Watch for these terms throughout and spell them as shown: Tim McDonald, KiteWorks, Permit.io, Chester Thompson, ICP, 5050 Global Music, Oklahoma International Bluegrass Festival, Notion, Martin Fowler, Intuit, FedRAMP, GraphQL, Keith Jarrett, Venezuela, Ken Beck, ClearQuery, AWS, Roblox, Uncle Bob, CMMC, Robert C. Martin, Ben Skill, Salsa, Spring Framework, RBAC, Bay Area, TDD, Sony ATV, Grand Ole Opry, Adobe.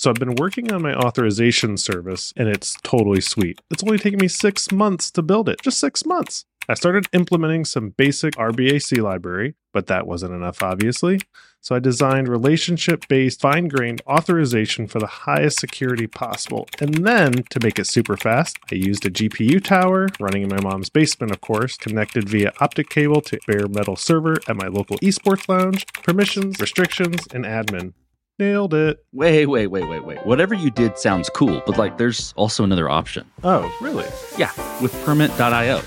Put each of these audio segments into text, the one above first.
So I've been working on my authorization service, and it's totally sweet. It's only taken me 6 months to build it. Just 6 months. I started implementing some basic RBAC library, but that wasn't enough, obviously. So I designed relationship-based fine-grained authorization for the highest security possible. And then, to make it super fast, I used a GPU tower, running in my mom's basement, of course, connected via optic cable to bare metal server at my local esports lounge, permissions, restrictions, and admin. Nailed it. Wait. Whatever you did sounds cool, but like there's also another option. Oh, really? Yeah, with Permit.io.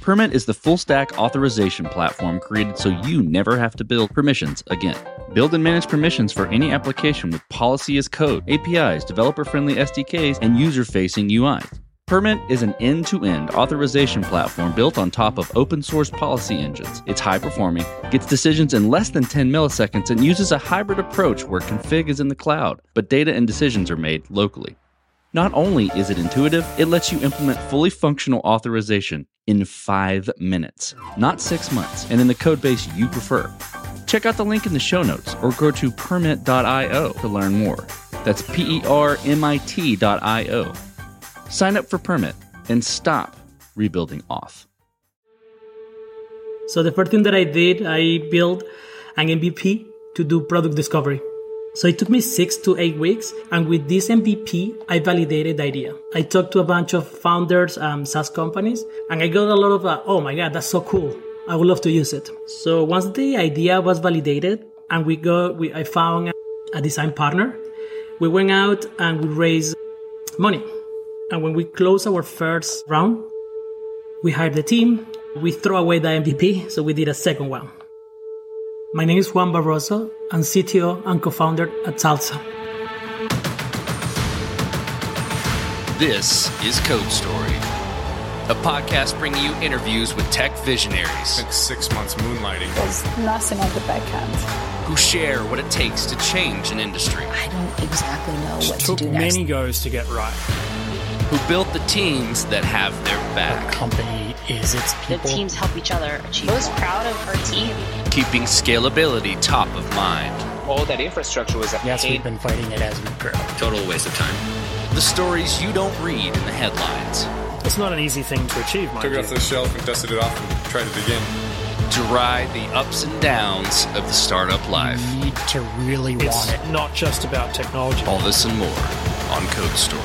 Permit is the full-stack authorization platform created so you never have to build permissions again. Build and manage permissions for any application with policy as code, APIs, developer-friendly SDKs, and user-facing UIs. Permit is an end-to-end authorization platform built on top of open-source policy engines. It's high-performing, gets decisions in less than 10 milliseconds, and uses a hybrid approach where config is in the cloud, but data and decisions are made locally. Not only is it intuitive, it lets you implement fully functional authorization in 5 minutes, not 6 months, and in the code base you prefer. Check out the link in the show notes or go to permit.io to learn more. That's permit.io. Sign up for Permit and stop rebuilding auth. So the first thing that I did, I built an MVP to do product discovery. So it took me 6 to 8 weeks. And with this MVP, I validated the idea. I talked to a bunch of founders, SaaS companies, and I got a lot of, oh my God, that's so cool. I would love to use it. So once the idea was validated and I found a design partner, we went out and we raised money. And when we closed our first round, we hired the team. We threw away the MVP, so we did a second one. My name is Juan Barroso. I'm CTO and co-founder at Salsa. This is Code Story, a podcast bringing you interviews with tech visionaries. It's 6 months moonlighting. There's nothing on the back end. Who share what it takes to change an industry. I don't exactly know what to do next. Took many goes to get right. Who built the teams that have their back. The company is its people. The teams help each other achieve. Most proud of our team. Keeping scalability top of mind. All that infrastructure was we've been fighting it as we grow. Total waste of time. The stories you don't read in the headlines. It's not an easy thing to achieve, mind you. Took it off the shelf and dusted it off and tried it again. To ride the ups and downs of the startup life. You need to really want it. It's not just about technology. All this and more on Code Story.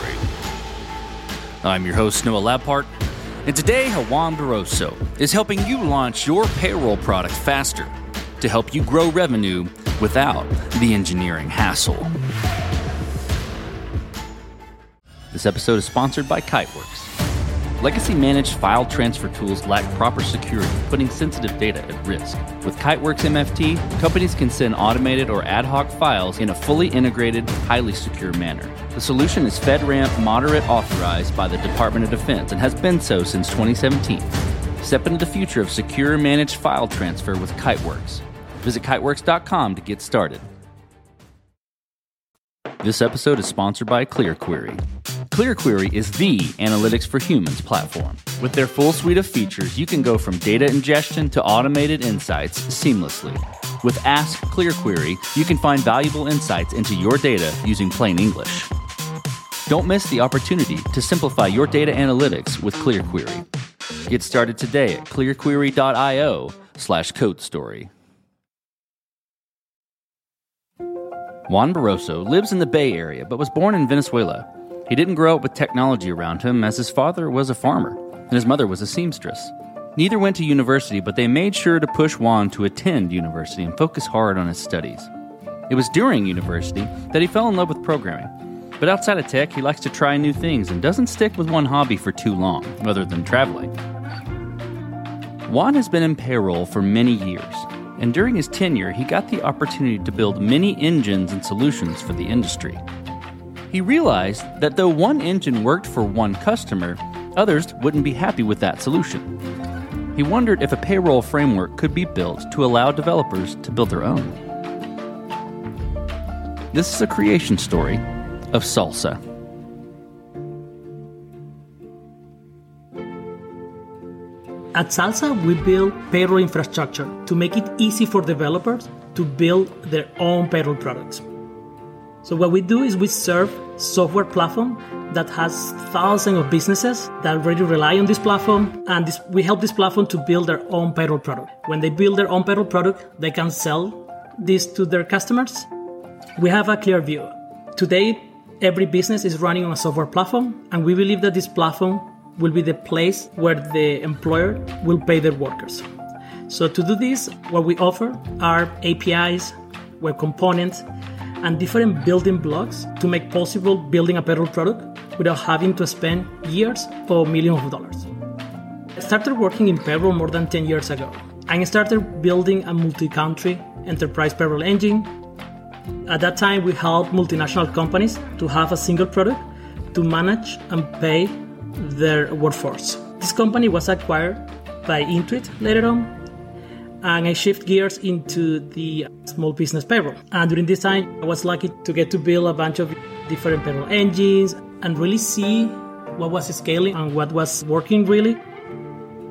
I'm your host, Noah Labhart, and today Juan Barroso is helping you launch your payroll product faster to help you grow revenue without the engineering hassle. This episode is sponsored by KiteWorks. Legacy managed file transfer tools lack proper security, putting sensitive data at risk. With KiteWorks MFT, companies can send automated or ad hoc files in a fully integrated, highly secure manner. The solution is FedRAMP Moderate authorized by the Department of Defense and has been so since 2017. Step into the future of secure managed file transfer with KiteWorks. Visit kiteworks.com to get started. This episode is sponsored by ClearQuery. ClearQuery is the analytics for humans platform. With their full suite of features, you can go from data ingestion to automated insights seamlessly. With Ask ClearQuery, you can find valuable insights into your data using plain English. Don't miss the opportunity to simplify your data analytics with ClearQuery. Get started today at clearquery.io/codestory. Juan Barroso lives in the Bay Area but was born in Venezuela. He didn't grow up with technology around him as his father was a farmer and his mother was a seamstress. Neither went to university, but they made sure to push Juan to attend university and focus hard on his studies. It was during university that he fell in love with programming. But outside of tech, he likes to try new things and doesn't stick with one hobby for too long, other than traveling. Juan has been in payroll for many years, and during his tenure, he got the opportunity to build many engines and solutions for the industry. He realized that though one engine worked for one customer, others wouldn't be happy with that solution. He wondered if a payroll framework could be built to allow developers to build their own. This is a creation story of Salsa. At Salsa, we build payroll infrastructure to make it easy for developers to build their own payroll products. So what we do is we serve software platform that has thousands of businesses that already rely on this platform. And we help this platform to build their own payroll product. When they build their own payroll product, they can sell this to their customers. We have a clear view. Today, every business is running on a software platform, and we believe that this platform will be the place where the employer will pay their workers. So to do this, what we offer are APIs, web components, and different building blocks to make possible building a payroll product without having to spend years or millions of dollars. I started working in payroll more than 10 years ago, and I started building a multi-country enterprise payroll engine. At that time, we helped multinational companies to have a single product to manage and pay their workforce. This company was acquired by Intuit later on, and I shift gears into the small business payroll. And during this time, I was lucky to get to build a bunch of different payroll engines and really see what was scaling and what was working really.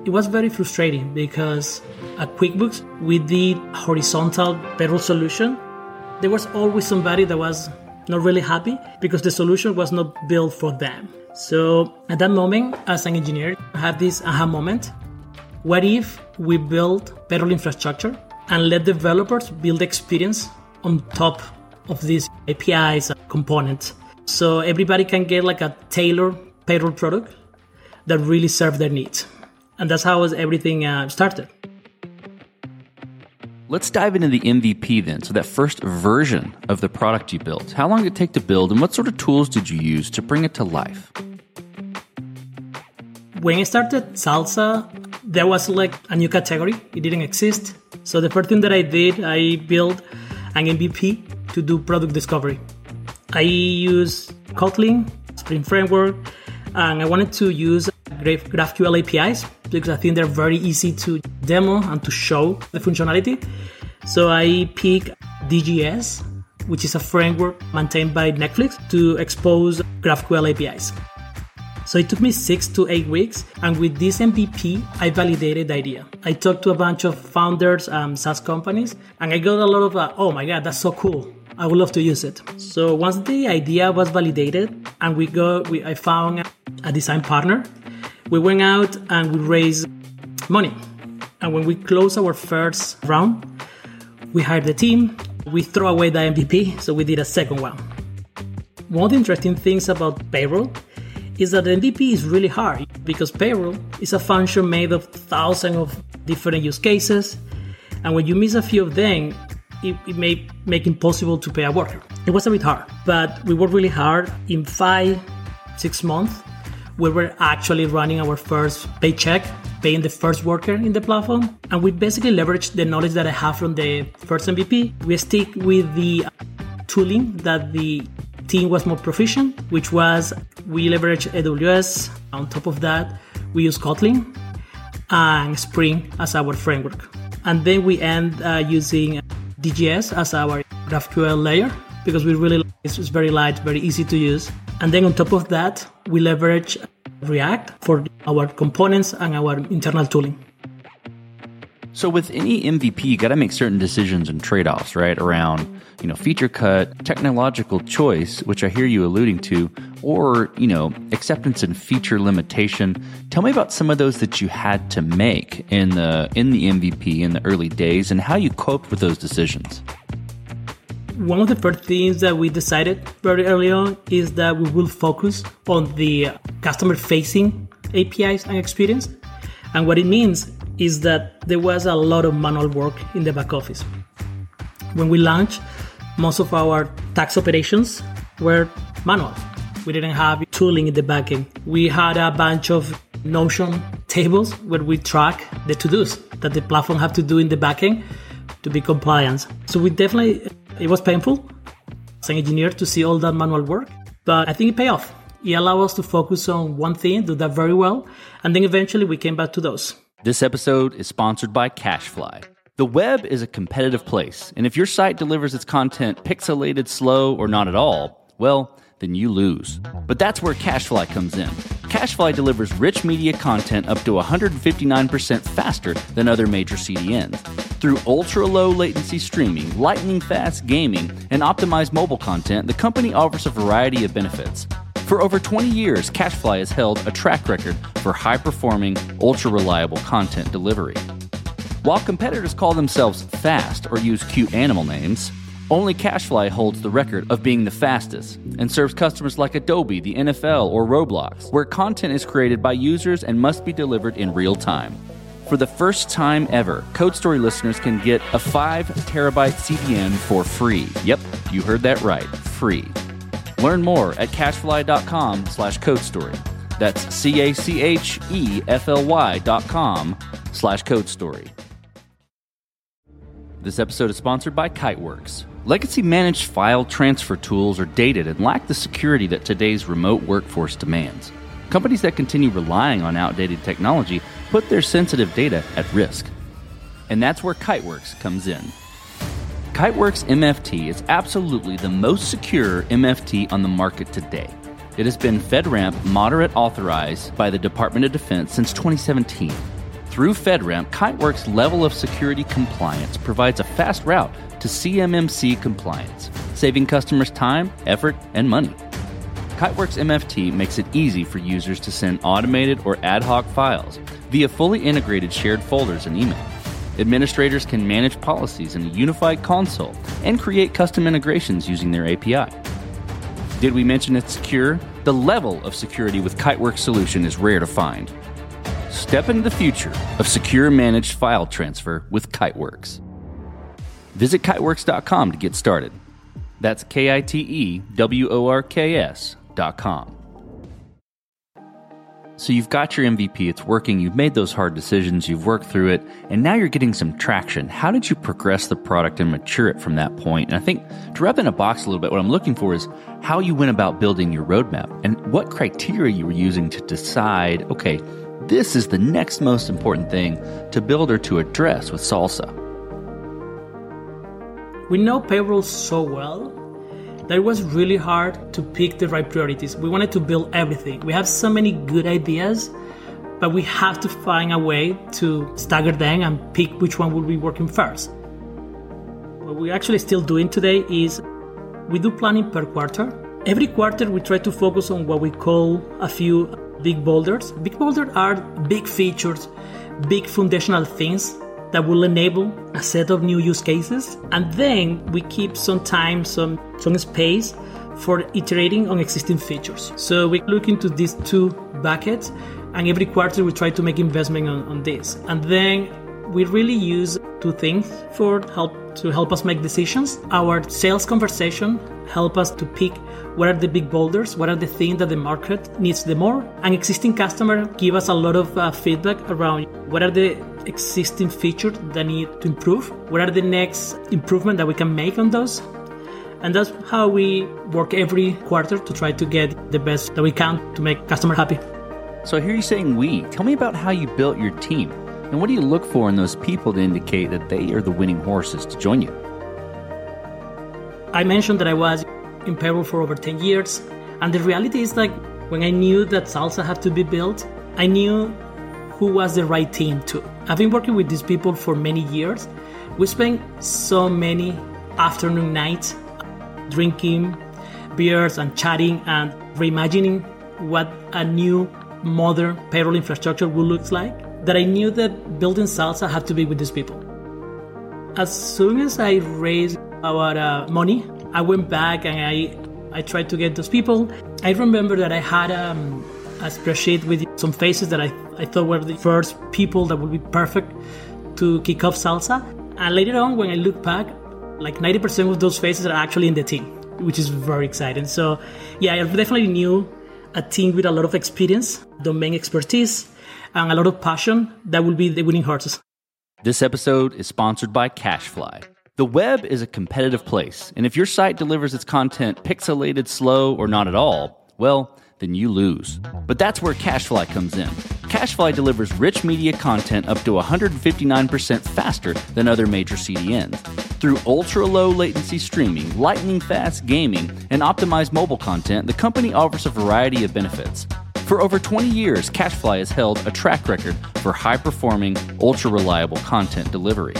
It was very frustrating because at QuickBooks, we did horizontal payroll solution. There was always somebody that was not really happy because the solution was not built for them. So at that moment, as an engineer, I had this aha moment. What if we build payroll infrastructure and let developers build experience on top of these APIs and components? So everybody can get like a tailored payroll product that really serves their needs. And that's how everything started. Let's dive into the MVP then. So that first version of the product you built, how long did it take to build and what sort of tools did you use to bring it to life? When I started Salsa, there was like a new category. It didn't exist. So the first thing that I did, I built an MVP to do product discovery. I used Kotlin, Spring Framework, and I wanted to use GraphQL APIs because I think they're very easy to demo and to show the functionality. So I picked DGS, which is a framework maintained by Netflix to expose GraphQL APIs. So it took me 6 to 8 weeks, and with this MVP, I validated the idea. I talked to a bunch of founders, SaaS companies, and I got a lot of, oh my God, that's so cool. I would love to use it. So once the idea was validated and I found a design partner, we went out and we raised money. And when we closed our first round, we hired the team. We threw away the MVP, so we did a second one. One of the interesting things about payroll is that the MVP is really hard because payroll is a function made of thousands of different use cases. And when you miss a few of them, it may make it impossible to pay a worker. It was a bit hard, but we worked really hard. In 5-6 months, we were actually running our first paycheck, paying the first worker in the platform. And we basically leveraged the knowledge that I have from the first MVP. We stick with the tooling that the team was more proficient, which was we leverage AWS. On top of that, we use Kotlin and Spring as our framework. And then we end using DGS as our GraphQL layer because we really it's very light, very easy to use. And then on top of that, we leverage React for our components and our internal tooling. So with any MVP, you got to make certain decisions and trade-offs, right? Around, feature cut, technological choice, which I hear you alluding to, or, acceptance and feature limitation. Tell me about some of those that you had to make in the MVP in the early days and how you coped with those decisions. One of the first things that we decided very early on is that we will focus on the customer-facing APIs and experience. And what it means is that there was a lot of manual work in the back office. When we launched, most of our tax operations were manual. We didn't have tooling in the back end. We had a bunch of Notion tables where we track the to-dos that the platform had to do in the back end to be compliant. So it was painful as an engineer to see all that manual work, but I think it paid off. It allowed us to focus on one thing, do that very well, and then eventually we came back to those. This episode is sponsored by CacheFly. The web is a competitive place, and if your site delivers its content pixelated, slow, or not at all, well, then you lose. But that's where CacheFly comes in. CacheFly delivers rich media content up to 159% faster than other major CDNs. Through ultra-low latency streaming, lightning-fast gaming, and optimized mobile content, the company offers a variety of benefits. For over 20 years, CacheFly has held a track record for high-performing, ultra-reliable content delivery. While competitors call themselves fast or use cute animal names, only CacheFly holds the record of being the fastest and serves customers like Adobe, the NFL, or Roblox, where content is created by users and must be delivered in real time. For the first time ever, CodeStory listeners can get a 5-terabyte CDN for free. Yep, you heard that right, free. Learn more at cachefly.com/CodeStory. That's CACHEFLY.com/CodeStory. This episode is sponsored by KiteWorks. Legacy managed file transfer tools are dated and lack the security that today's remote workforce demands. Companies that continue relying on outdated technology put their sensitive data at risk. And that's where KiteWorks comes in. KiteWorks MFT is absolutely the most secure MFT on the market today. It has been FedRAMP moderate authorized by the Department of Defense since 2017. Through FedRAMP, KiteWorks' level of security compliance provides a fast route to CMMC compliance, saving customers time, effort, and money. KiteWorks MFT makes it easy for users to send automated or ad hoc files via fully integrated shared folders and email. Administrators can manage policies in a unified console and create custom integrations using their API. Did we mention it's secure? The level of security with KiteWorks solution is rare to find. Step into the future of secure managed file transfer with KiteWorks. Visit kiteworks.com to get started. That's KITEWORKS.com. So you've got your MVP, it's working, you've made those hard decisions, you've worked through it, and now you're getting some traction. How did you progress the product and mature it from that point? And I think to wrap in a box a little bit, what I'm looking for is how you went about building your roadmap and what criteria you were using to decide, okay, this is the next most important thing to build or to address with Salsa. We know payroll so well that it was really hard to pick the right priorities. We wanted to build everything. We have so many good ideas, but we have to find a way to stagger them and pick which one will be working first. What we're actually still doing today is we do planning per quarter. Every quarter, we try to focus on what we call a few big boulders. Big boulders are big features, big foundational things that will enable a set of new use cases. And then we keep some time, some space for iterating on existing features. So we look into these two buckets, and every quarter we try to make investment on this. And then we really use two things to help us make decisions. Our sales conversation help us to pick what are the big boulders, what are the things that the market needs the more. And existing customer give us a lot of feedback around what are the existing features that need to improve, what are the next improvement that we can make on those. And that's how we work every quarter to try to get the best that we can to make customer happy. So I hear you saying we. Tell me about how you built your team. And what do you look for in those people to indicate that they are the winning horses to join you? I mentioned that I was in payroll for over 10 years. And the reality is, like, when I knew that Salsa had to be built, I knew who was the right team too. I've been working with these people for many years. We spent so many afternoon nights drinking beers and chatting and reimagining what a new modern payroll infrastructure would look like, that I knew that building Salsa had to be with these people. As soon as I raised our money, I went back and I tried to get those people. I remember that I had a spreadsheet with some faces that I thought were the first people that would be perfect to kick off Salsa. And later on, when I look back, like 90% of those faces are actually in the team, which is very exciting. So yeah, I definitely knew a team with a lot of experience, domain expertise, and a lot of passion that will be the winning horses. This episode is sponsored by CacheFly. The web is a competitive place, and if your site delivers its content pixelated, slow, or not at all, well, then you lose. But that's where CacheFly comes in. CacheFly delivers rich media content up to 159% faster than other major CDNs. Through ultra-low latency streaming, lightning-fast gaming, and optimized mobile content, the company offers a variety of benefits. For over 20 years, CacheFly has held a track record for high-performing, ultra-reliable content delivery.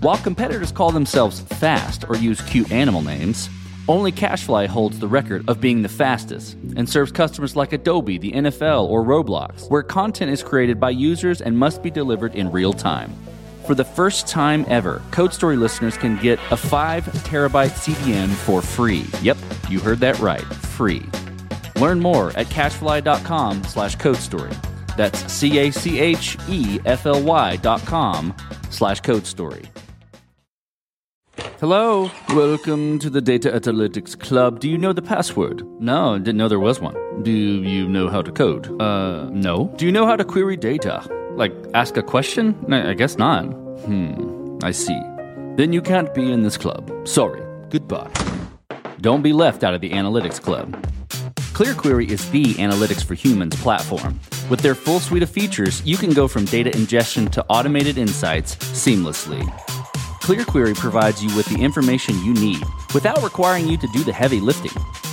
While competitors call themselves fast or use cute animal names, only CacheFly holds the record of being the fastest and serves customers like Adobe, the NFL, or Roblox, where content is created by users and must be delivered in real time. For the first time ever, CodeStory listeners can get a 5-terabyte CDN for free. Yep, you heard that right, free. Learn more at cachefly.com/CodeStory. That's CACHEFLY.com/CodeStory. Hello, welcome to the Data Analytics Club. Do you know the password? No, I didn't know there was one. Do you know how to code? No. Do you know how to query data? Like, ask a question? I guess not. I see. Then you can't be in this club. Sorry. Goodbye. Don't be left out of the Analytics Club. ClearQuery is the analytics for humans platform. With their full suite of features, you can go from data ingestion to automated insights seamlessly. ClearQuery provides you with the information you need without requiring you to do the heavy lifting.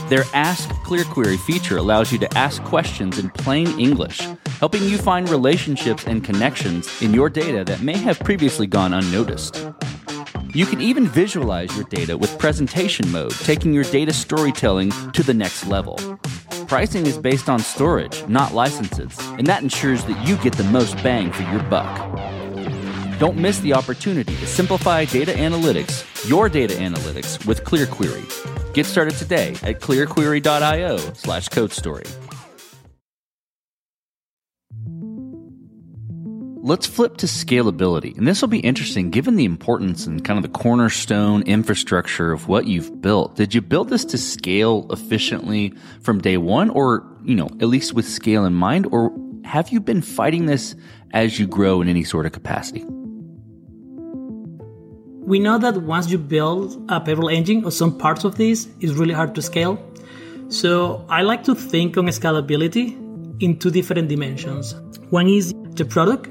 Their Ask ClearQuery feature allows you to ask questions in plain English, helping you find relationships and connections in your data that may have previously gone unnoticed. You can even visualize your data with presentation mode, taking your data storytelling to the next level. Pricing is based on storage, not licenses, and that ensures that you get the most bang for your buck. Don't miss the opportunity to simplify data analytics, your data analytics, with ClearQuery. Get started today at clearquery.io/CodeStory. Let's flip to scalability, and this will be interesting given the importance and kind of the cornerstone infrastructure of what you've built. Did you build this to scale efficiently from day one, or, at least with scale in mind, or have you been fighting this as you grow in any sort of capacity? We know that once you build a payroll engine or some parts of this, it's really hard to scale. So I like to think on scalability in two different dimensions. One is the product,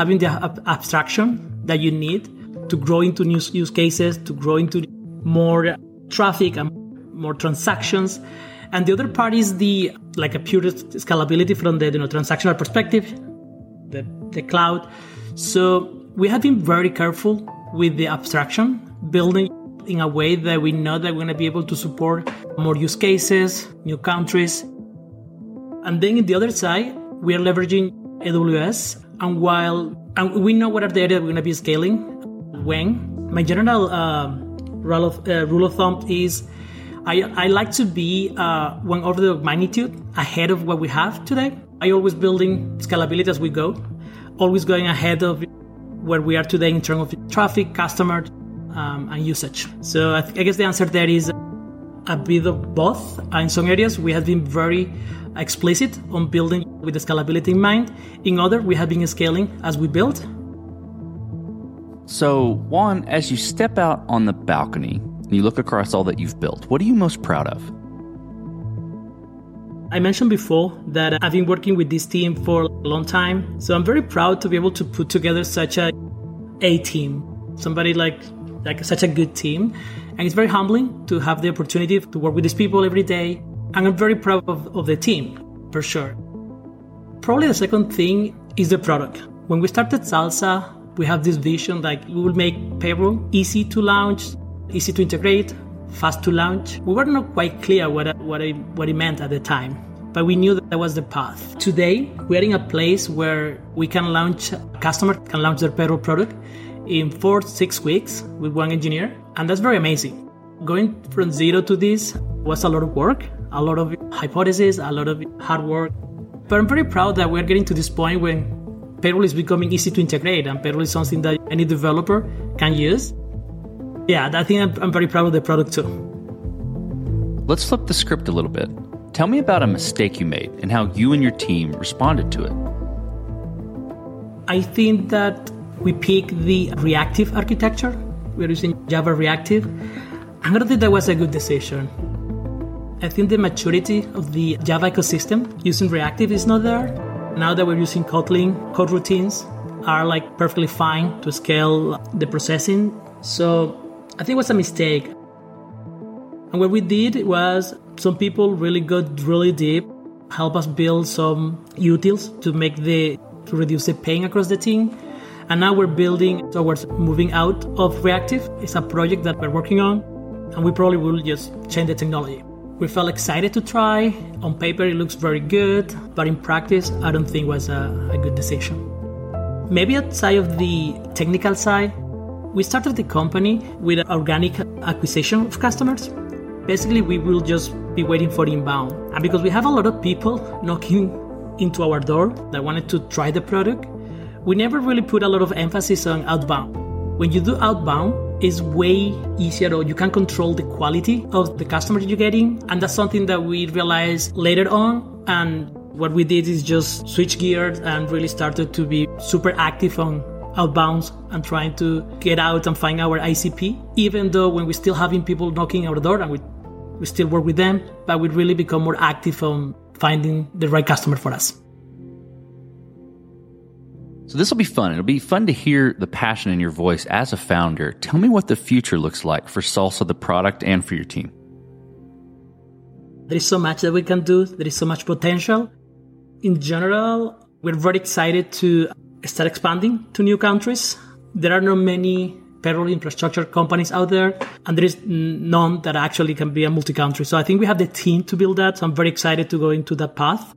having the abstraction that you need to grow into new use cases, to grow into more traffic and more transactions. And the other part is a pure scalability from the transactional perspective, the cloud. So we have been very careful with the abstraction, building in a way that we know that we're going to be able to support more use cases, new countries. And then in the other side, we are leveraging AWS. And we know what are the areas we're going to be scaling, when. My general rule of thumb is I like to be one order of magnitude ahead of what we have today. I always building scalability as we go, always going ahead of where we are today in terms of traffic, customer, and usage. So I guess the answer there is a bit of both. In some areas, we have been very explicit on building with the scalability in mind. In others, we have been scaling as we build. So, Juan, as you step out on the balcony and you look across all that you've built, what are you most proud of? I mentioned before that I've been working with this team for a long time, so I'm very proud to be able to put together such a team, somebody like such a good team. And it's very humbling to have the opportunity to work with these people every day. And I'm very proud of the team, for sure. Probably the second thing is the product. When we started Salsa, we have this vision we will make payroll easy to launch, easy to integrate, fast to launch. We were not quite clear what it meant at the time, but we knew that was the path. Today, we are in a place where customers can launch their payroll product in 4 to 6 weeks with one engineer, and that's very amazing. Going from zero to this was a lot of work, a lot of hypotheses, a lot of hard work. But I'm very proud that we're getting to this point when payroll is becoming easy to integrate, and payroll is something that any developer can use. Yeah, I think I'm very proud of the product too. Let's flip the script a little bit. Tell me about a mistake you made and how you and your team responded to it. I think that we picked the reactive architecture. We're using Java Reactive. I don't think that was a good decision. I think the maturity of the Java ecosystem using Reactive is not there. Now that we're using Kotlin, code routines are perfectly fine to scale the processing. So I think it was a mistake. And what we did was some people really got really deep help us build some utils to reduce the pain across the team. And now we're building towards moving out of reactive. It's a project that we're working on, and we probably will just change the technology. We felt excited to try. On paper, it looks very good, but in practice, I don't think it was a good decision. Maybe outside of the technical side, we started the company with an organic acquisition of customers. Basically, we will just be waiting for inbound. And because we have a lot of people knocking into our door that wanted to try the product, we never really put a lot of emphasis on outbound. When you do outbound, it's way easier, or you can control the quality of the customers you're getting. And that's something that we realized later on. And what we did is just switch gears and really started to be super active on outbounds and trying to get out and find our ICP, even though when we're still having people knocking our door and we still work with them, but we really become more active on finding the right customer for us. So this will be fun. It'll be fun to hear the passion in your voice as a founder. Tell me what the future looks like for Salsa, the product, and for your team. There is so much that we can do. There is so much potential. In general, we're very excited to start expanding to new countries. There are not many payroll infrastructure companies out there, and there is none that actually can be a multi-country. So I think we have the team to build that. So I'm very excited to go into that path.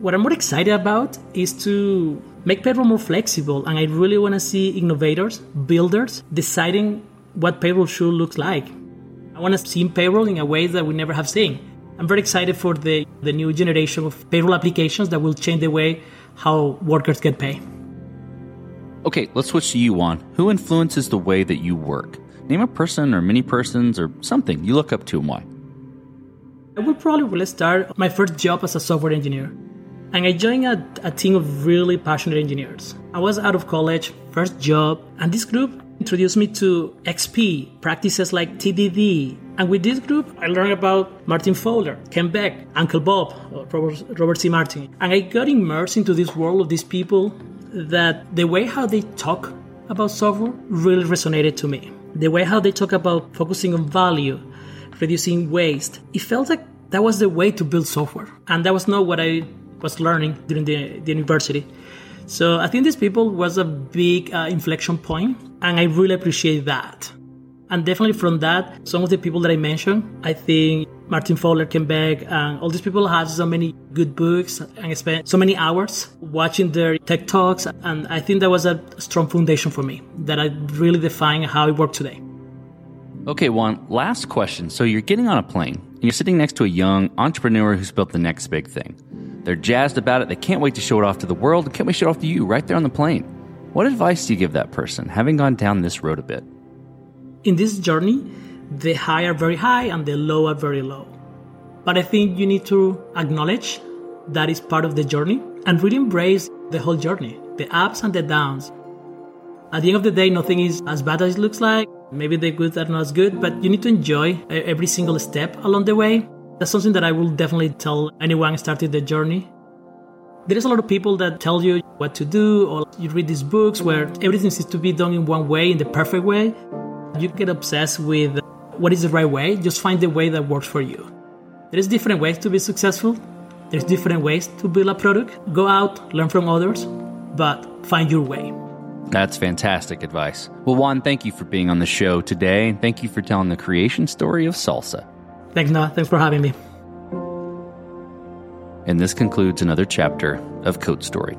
What I'm more excited about is to make payroll more flexible, and I really want to see innovators, builders, deciding what payroll should look like. I want to see payroll in a way that we never have seen. I'm very excited for the new generation of payroll applications that will change the way how workers get paid. Okay, let's switch to you, Juan. Who influences the way that you work? Name a person or many persons or something you look up to and why. I will probably start my first job as a software engineer. And I joined a team of really passionate engineers. I was out of college, first job, and this group introduced me to XP, practices like TDD. And with this group, I learned about Martin Fowler, Ken Beck, Uncle Bob, Robert C. Martin. And I got immersed into this world of these people that the way how they talk about software really resonated to me. The way how they talk about focusing on value, reducing waste. It felt like that was the way to build software. And that was not what I was learning during the university. So I think these people was a big inflection point, and I really appreciate that. And definitely from that, some of the people that I mentioned, I think Martin Fowler, Ken Beck, and all these people have so many good books, and I spent so many hours watching their tech talks, and I think that was a strong foundation for me that I really defined how I work today. Okay, Juan, last question. So you're getting on a plane, and you're sitting next to a young entrepreneur who's built the next big thing. They're jazzed about it. They can't wait to show it off to the world. Can't wait to show it off to you right there on the plane. What advice do you give that person, having gone down this road a bit? In this journey, the high are very high and the low are very low. But I think you need to acknowledge that is part of the journey and really embrace the whole journey, the ups and the downs. At the end of the day, nothing is as bad as it looks like. Maybe the good are not as good, but you need to enjoy every single step along the way. That's something that I will definitely tell anyone starting the journey. There is a lot of people that tell you what to do, or you read these books where everything seems to be done in one way, in the perfect way. You get obsessed with what is the right way. Just find the way that works for you. There is different ways to be successful. There's different ways to build a product. Go out, learn from others, but find your way. That's fantastic advice. Well, Juan, thank you for being on the show today, and thank you for telling the creation story of Salsa. Thanks, Noah. Thanks for having me. And this concludes another chapter of Code Story.